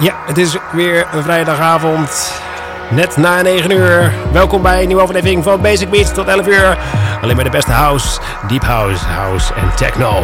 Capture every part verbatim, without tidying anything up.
Ja, het is weer een vrijdagavond, net na negen uur. Welkom bij een nieuwe aflevering van Basic Beats tot elf uur. Alleen maar de beste house, deep house, house en techno.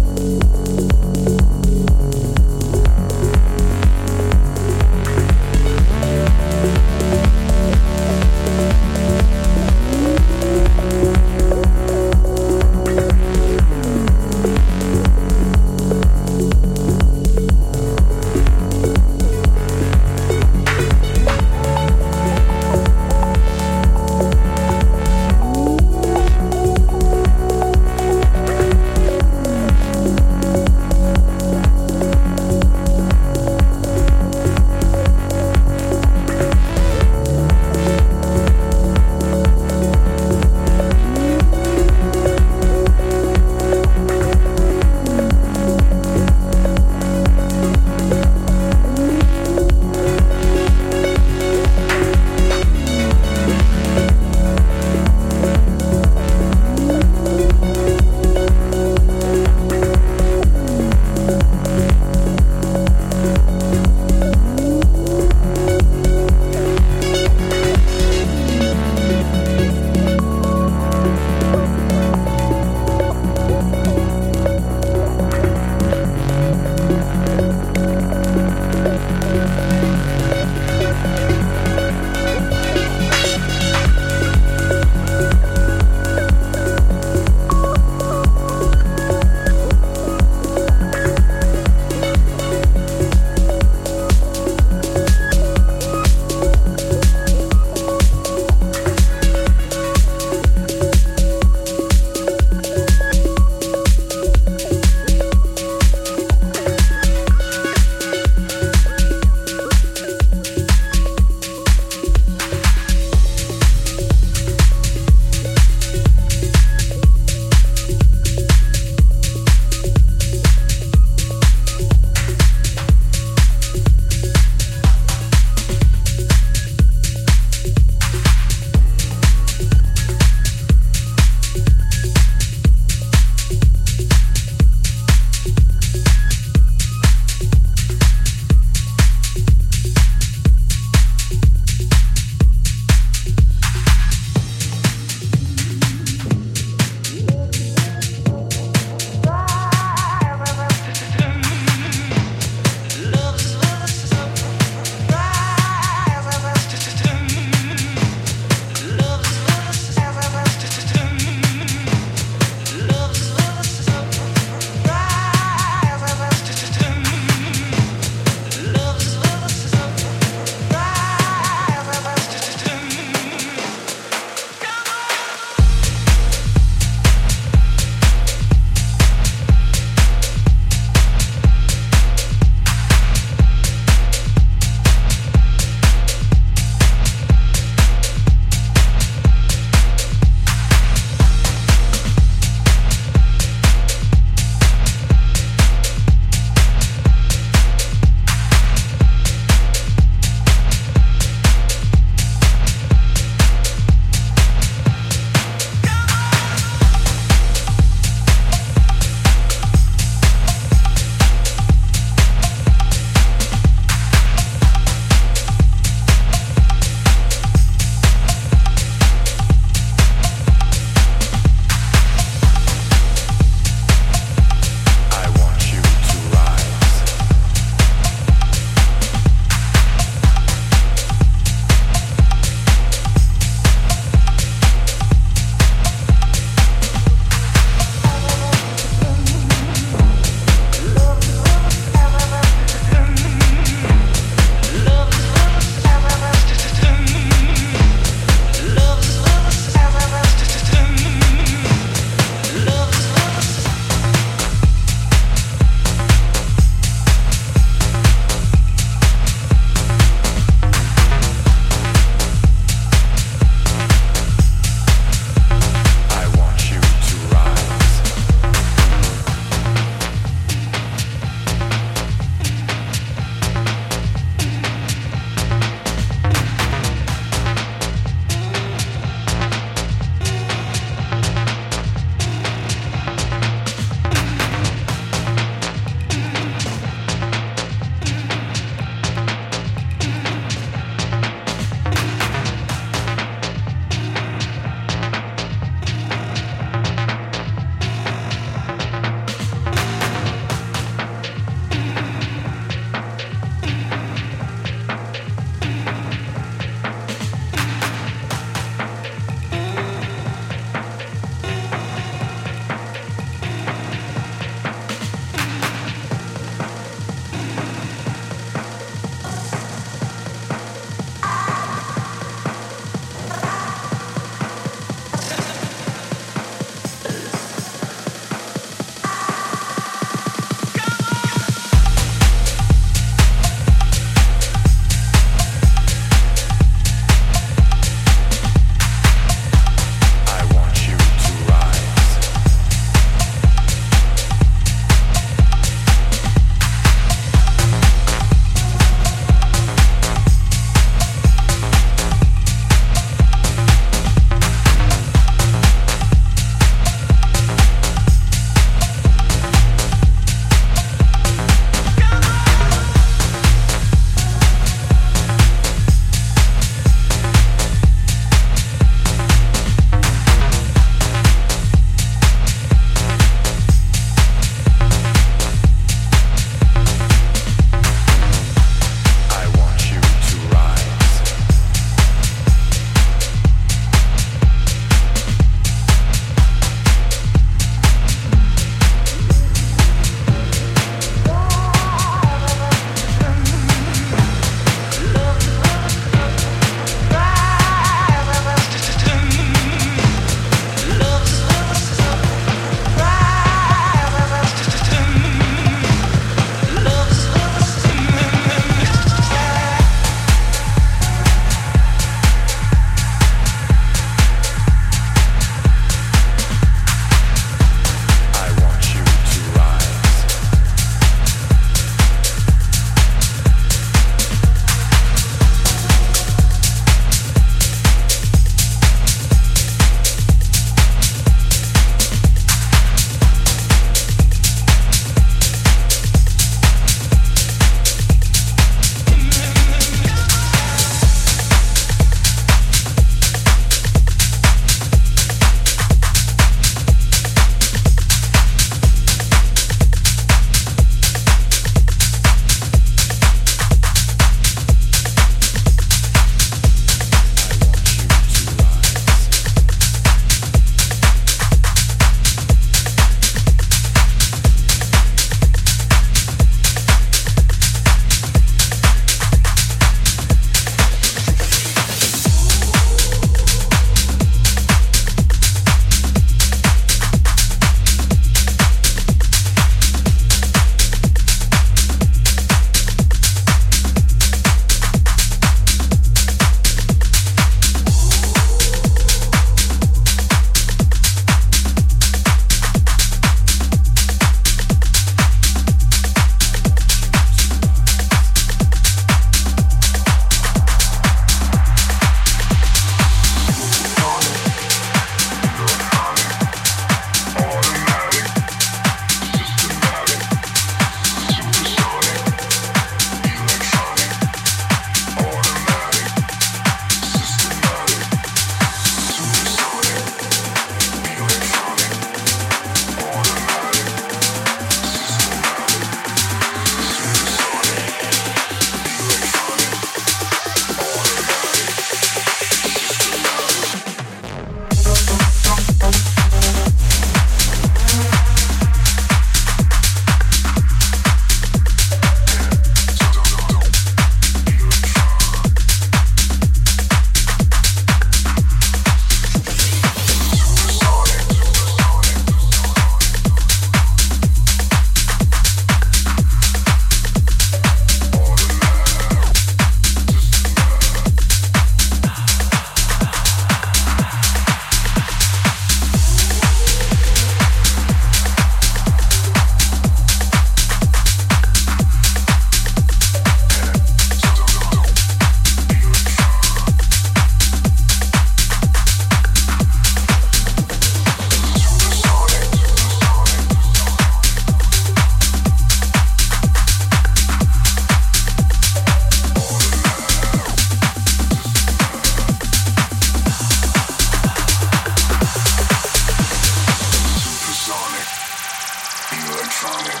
electronic,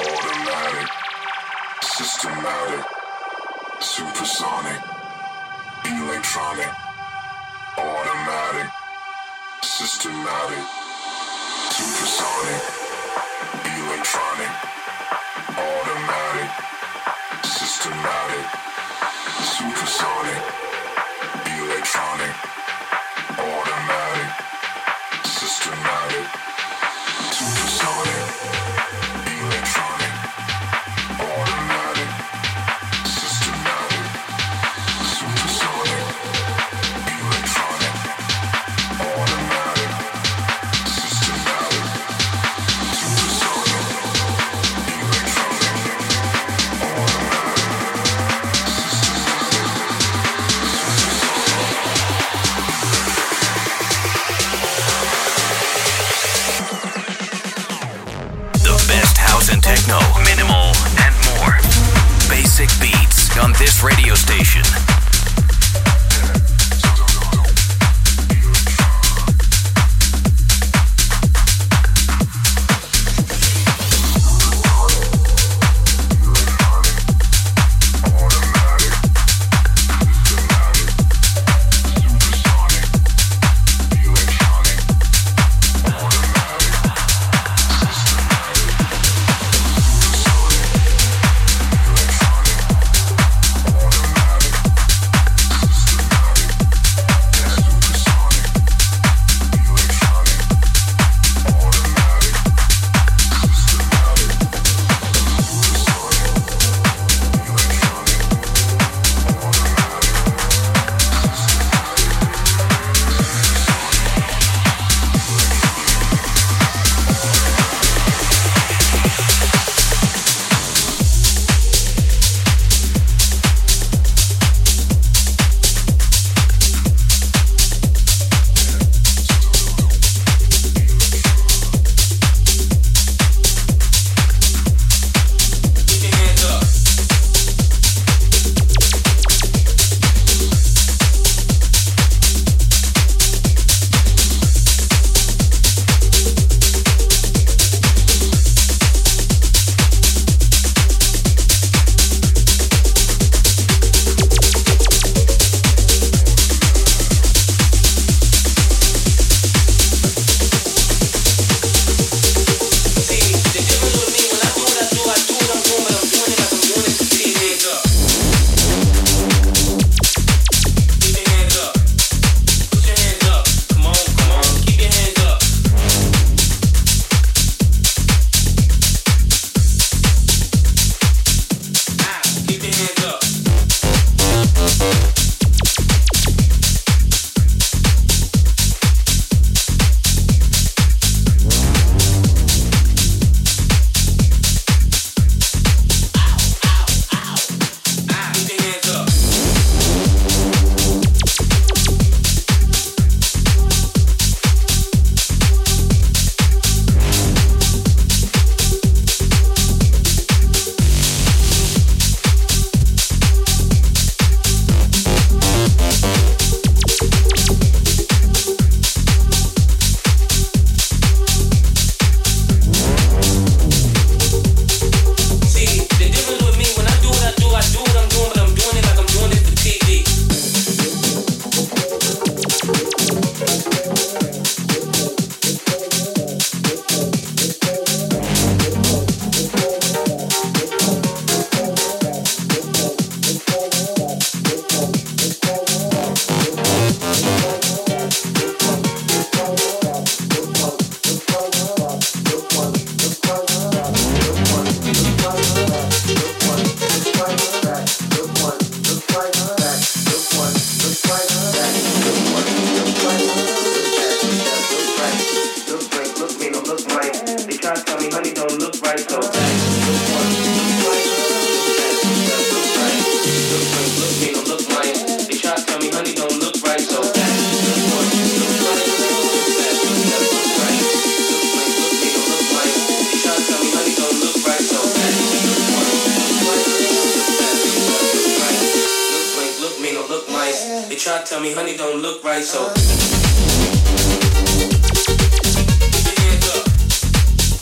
automatic, systematic, supersonic, electronic, automatic, systematic, supersonic, electronic, automatic, systematic, supersonic, electronic, automatic, systematic, supersonic, electronic, automatic, systematic, supersonic, electronic, automatic, systematic, supersonic, electronic, automatic, systematic. The best house and techno, minimal and more. Basic Beats on this radio station.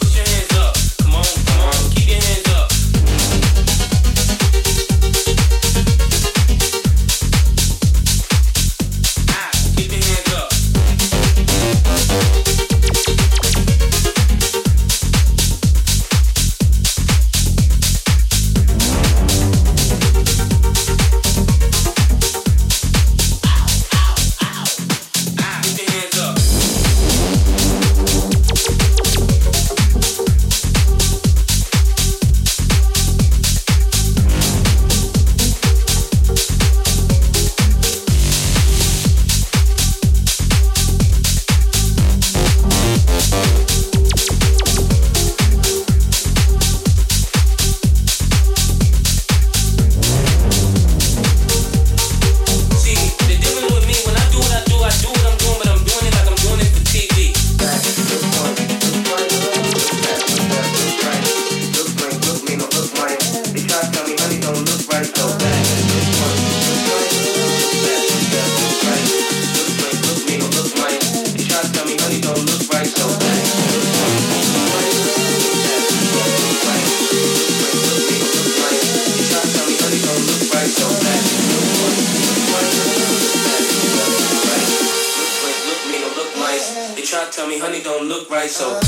Hands up. right? So.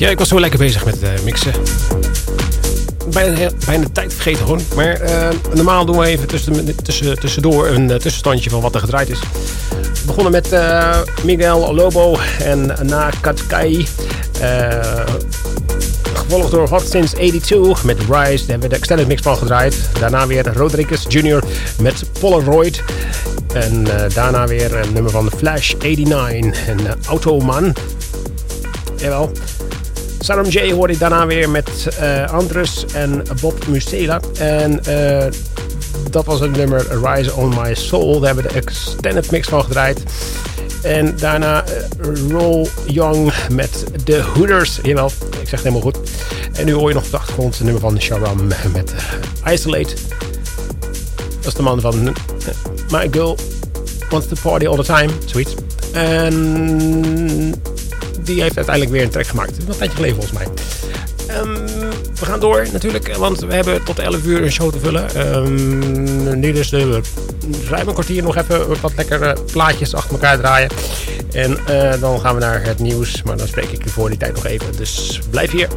Ja, ik was zo lekker bezig met uh, mixen. Bijna, bijna de tijd vergeten gewoon. Maar uh, normaal doen we even tussen, tussen, tussendoor een uh, tussenstandje van wat er gedraaid is. We begonnen met uh, Miguel Lobo en na Katkai. Uh, gevolgd door Hot Since eenennegentig met Rise. Daar hebben we de extended mix van gedraaid. Daarna weer Rodriguez junior met Polaroid. En uh, daarna weer een nummer van The Flash negenennegentig en uh, Automan. Jawel. Charm J hoorde ik daarna weer met uh, Andrus en Bob Mustela. En uh, dat was het nummer Rise On My Soul. Daar hebben we de extended mix van gedraaid. En daarna uh, Roll Young met The Hooders. Jawel, ik zeg het helemaal goed. En nu hoor je nog op de achtergrond het nummer van Sharam met uh, Isolate. Dat is de man van uh, My Girl Wants To Party All The Time. Zoiets. En die heeft uiteindelijk weer een track gemaakt. Dat is een tijdje geleden volgens mij. Um, we gaan door natuurlijk, want we hebben tot elf uur een show te vullen. Um, nu dus de ruim een kwartier nog even wat lekkere plaatjes achter elkaar draaien. En uh, dan gaan we naar het nieuws, maar dan spreek ik u voor die tijd nog even. Dus blijf hier.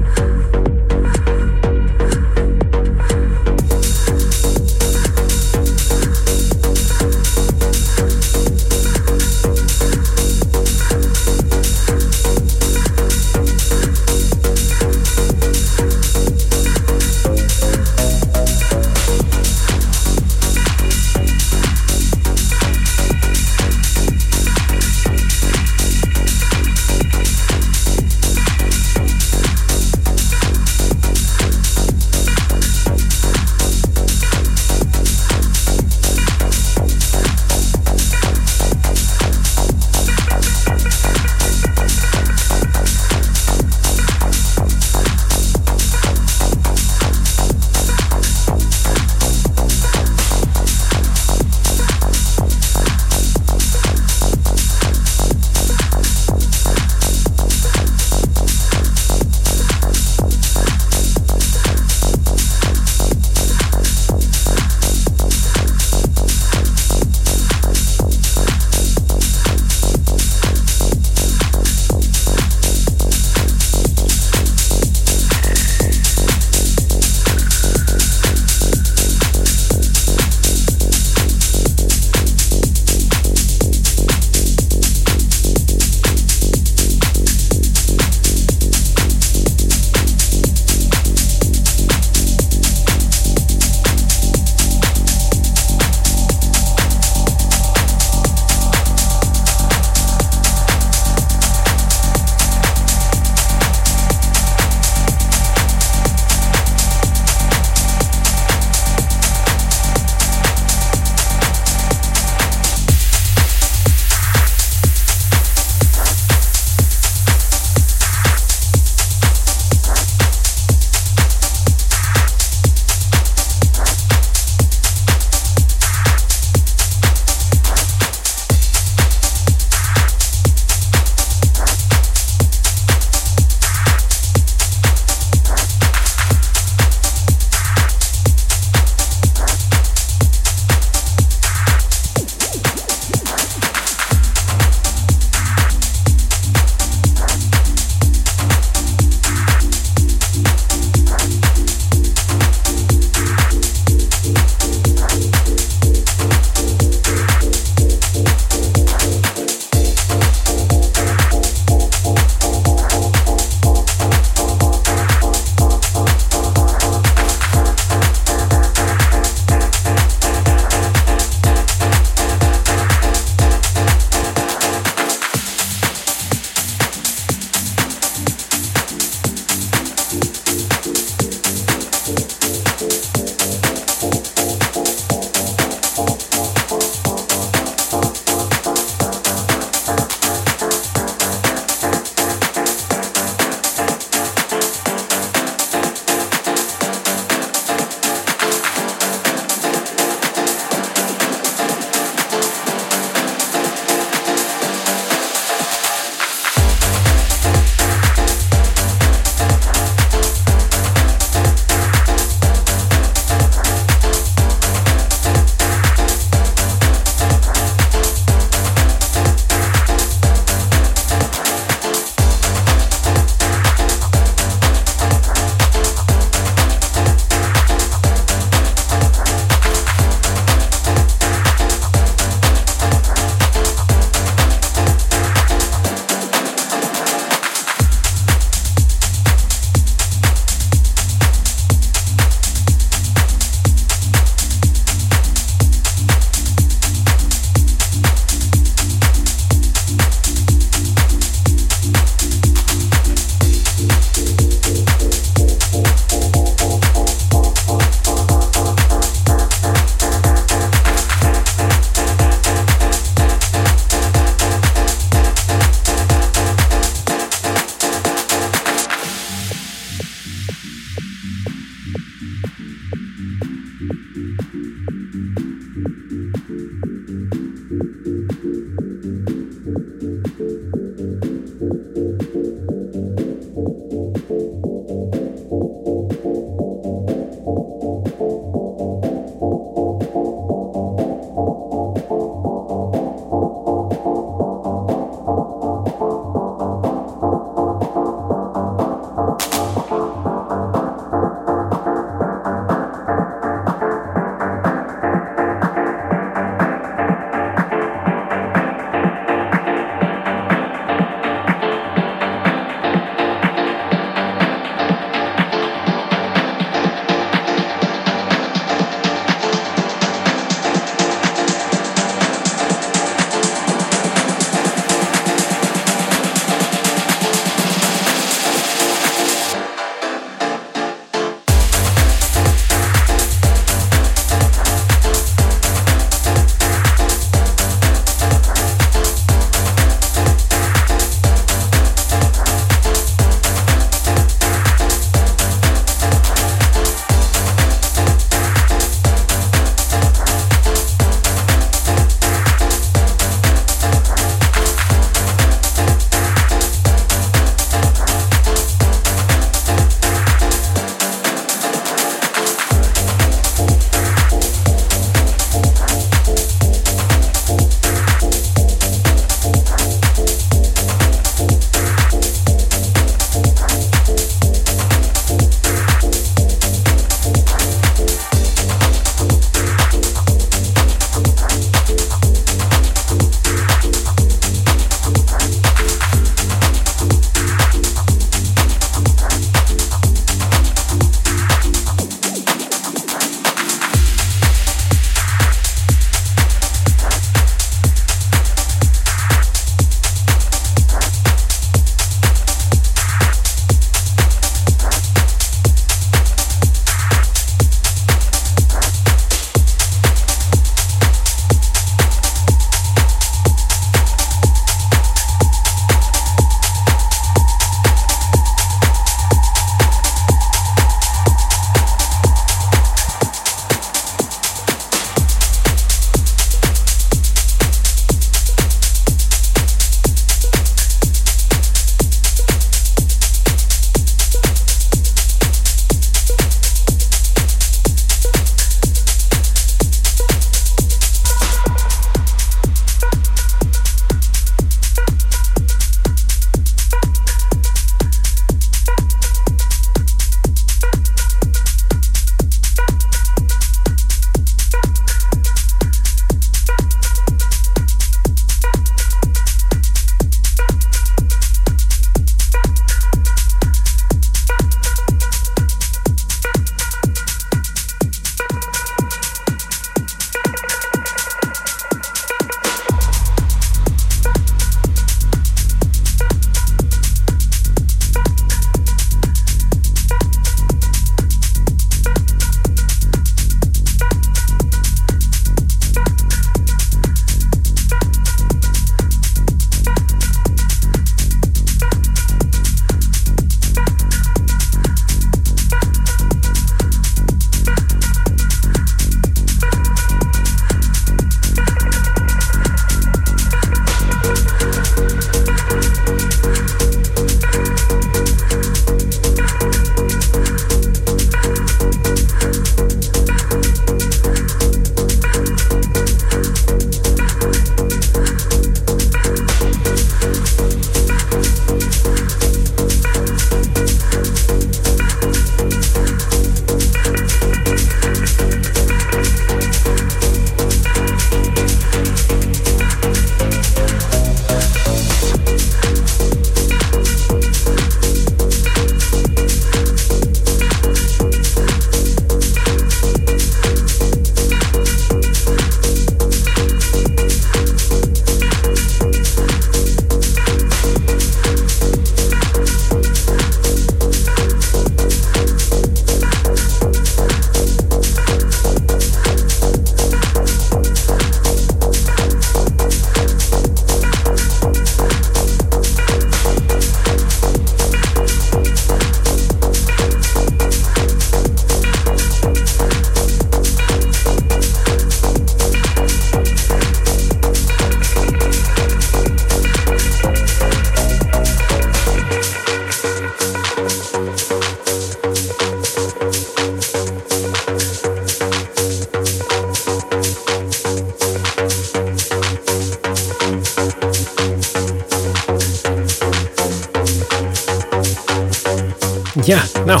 Ja, nou.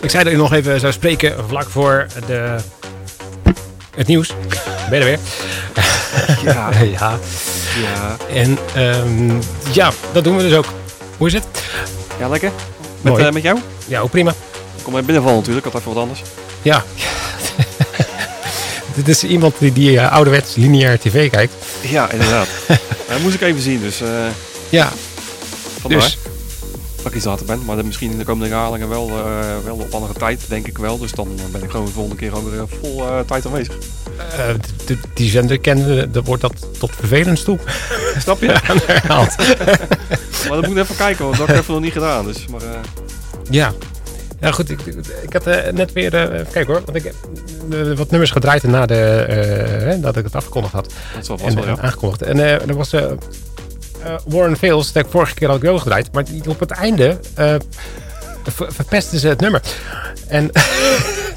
Ik zei dat ik nog even zou spreken vlak voor de... het nieuws. Ben je er weer? Ja. ja. ja. En um, ja, dat doen we dus ook. Hoe is het? Ja, lekker. Met, uh, met jou? Ja, ook prima. Ik kom even binnenvallen natuurlijk, altijd voor wat anders. Ja. Dit is iemand die, die uh, ouderwets lineair tv kijkt. Ja, inderdaad. Dat uh, moest ik even zien, dus... Uh, ja. Vandaar. Dus. Dat ik iets later ben, maar misschien in de komende jaren wel, uh, wel op andere tijd, denk ik wel. Dus dan ben ik gewoon de volgende keer ook weer vol uh, tijd aanwezig. Uh, d- d- die zender kennen, dan wordt dat tot vervelend toe. Snap je? Herhaald. Maar dat moet ik even kijken, want dat heb ik even nog niet gedaan. Dus, maar, uh... Ja. Ja, goed, ik, ik had uh, net weer, uh, kijk hoor, want ik heb uh, wat nummers gedraaid na de, uh, hè, dat ik het afgekondigd had. Dat was en, wel, ja. Aangekondigd. En uh, er was... Uh, Uh, Warren Fails, dat ik vorige keer had ik ook gedraaid, maar op het einde uh, ver- verpesten ze het nummer. En,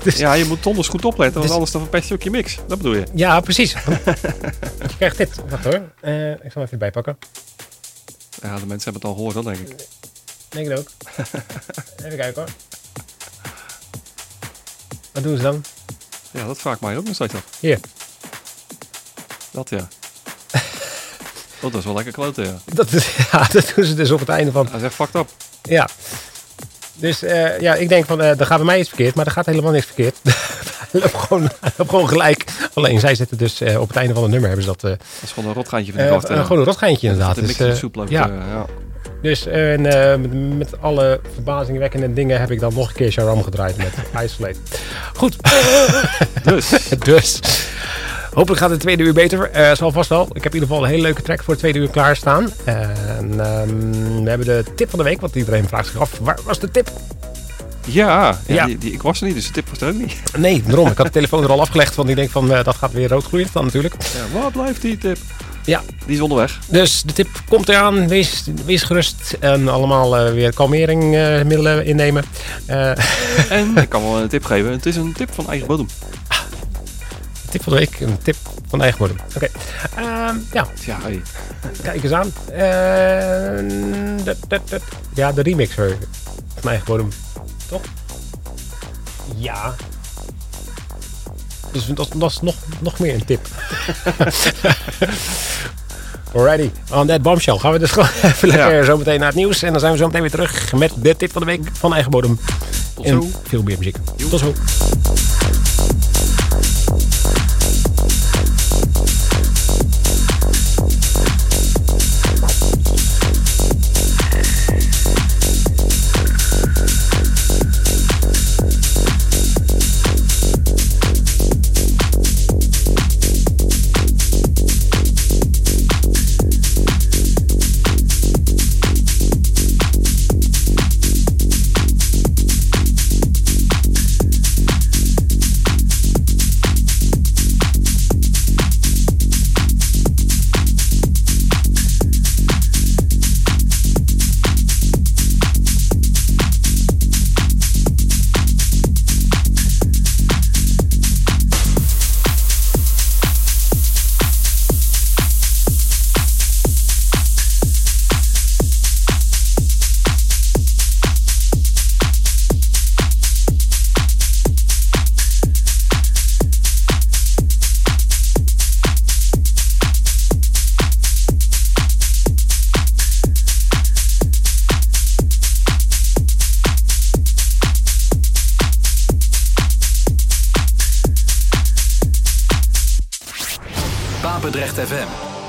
dus, ja, je moet donders goed opletten, want dus, anders dan verpest je ook je mix. Dat bedoel je? Ja, precies. Je krijgt dit. Wacht hoor. Uh, ik zal hem even bijpakken. Ja, de mensen hebben het al gehoord, dat denk ik. Denk ik ook. Even kijken hoor. Wat doen ze dan? Ja, dat vraagt mij ook nog steeds af. Hier. Dat ja. Oh, dat is wel lekker kloten, ja. Dat, ja, dat doen ze dus op het einde van... Hij zegt fucked up. Ja. Dus uh, ja, ik denk van, uh, er gaat bij mij iets verkeerd, maar er gaat helemaal niks verkeerd. Hij loopt gewoon, gewoon gelijk. Alleen, zij zetten dus uh, op het einde van het nummer, hebben ze dat... Uh, dat is gewoon een rotgeintje van die uh, wacht. Uh, gewoon een rotgeintje, inderdaad. Dat is een mix soep loopt, ja. Uh, ja. Dus uh, en, uh, met, met alle verbazingwekkende dingen heb ik dan nog een keer Sharam gedraaid met Isolate. Goed. Dus. dus. Hopelijk gaat het tweede uur beter. Uh, zal vast wel. Ik heb in ieder geval een hele leuke track voor het tweede uur klaarstaan. En um, we hebben de tip van de week. Want iedereen vraagt zich af, waar was de tip? Ja, ja, ja. Die, die, ik was er niet, dus de tip was er ook niet. Nee, daarom. Ik had de telefoon er al afgelegd. Want ik denk van, uh, dat gaat weer roodgloeiend dan natuurlijk. Ja, waar blijft die tip? Ja. Die is onderweg. Dus de tip komt eraan. Wees, wees gerust. En allemaal uh, weer kalmeringmiddelen uh, innemen. Uh, en ik kan wel een tip geven. Het is een tip van Eigen Bodem. Tip van de week, een tip van Eigen Bodem. Oké, okay. um, ja. ja hey. Kijk eens aan. Uh, dat, dat, dat. Ja, de remixer van Eigen Bodem, toch? Ja. Dus dat, dat is nog, nog meer een tip. Alrighty, on that bombshell gaan we dus gewoon even lekker ja. zo meteen naar het nieuws. En dan zijn we zo meteen weer terug met de tip van de week van Eigen Bodem. Tot zo. En veel meer muziek. Yo. Tot zo. F M.